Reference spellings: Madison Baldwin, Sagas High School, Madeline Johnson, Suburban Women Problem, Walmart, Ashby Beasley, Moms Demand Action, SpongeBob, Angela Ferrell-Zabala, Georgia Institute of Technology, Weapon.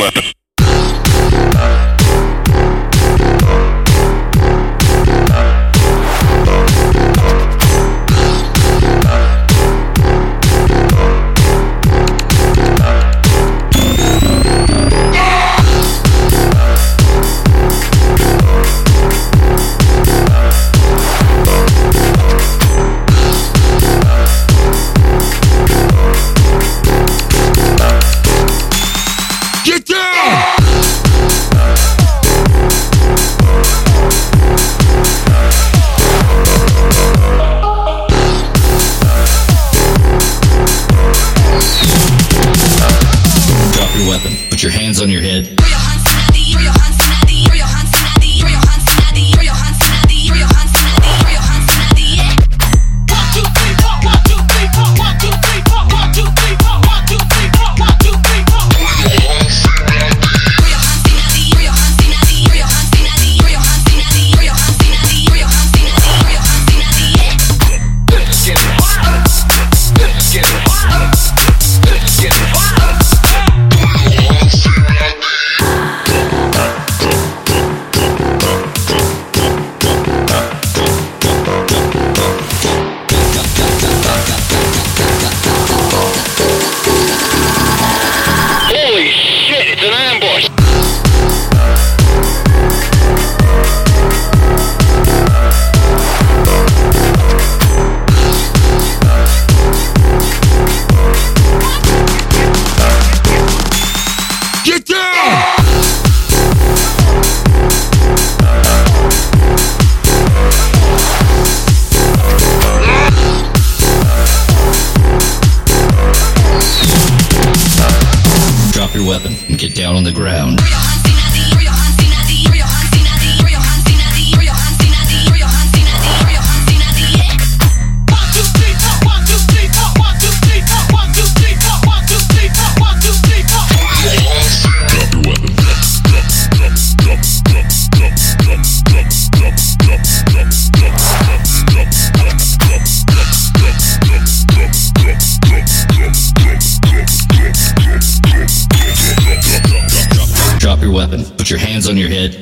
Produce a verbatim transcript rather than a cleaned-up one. Weapon. Weapon. Put your hands on your head. Weapon and get down on the ground. Weapon. Put your hands on your head.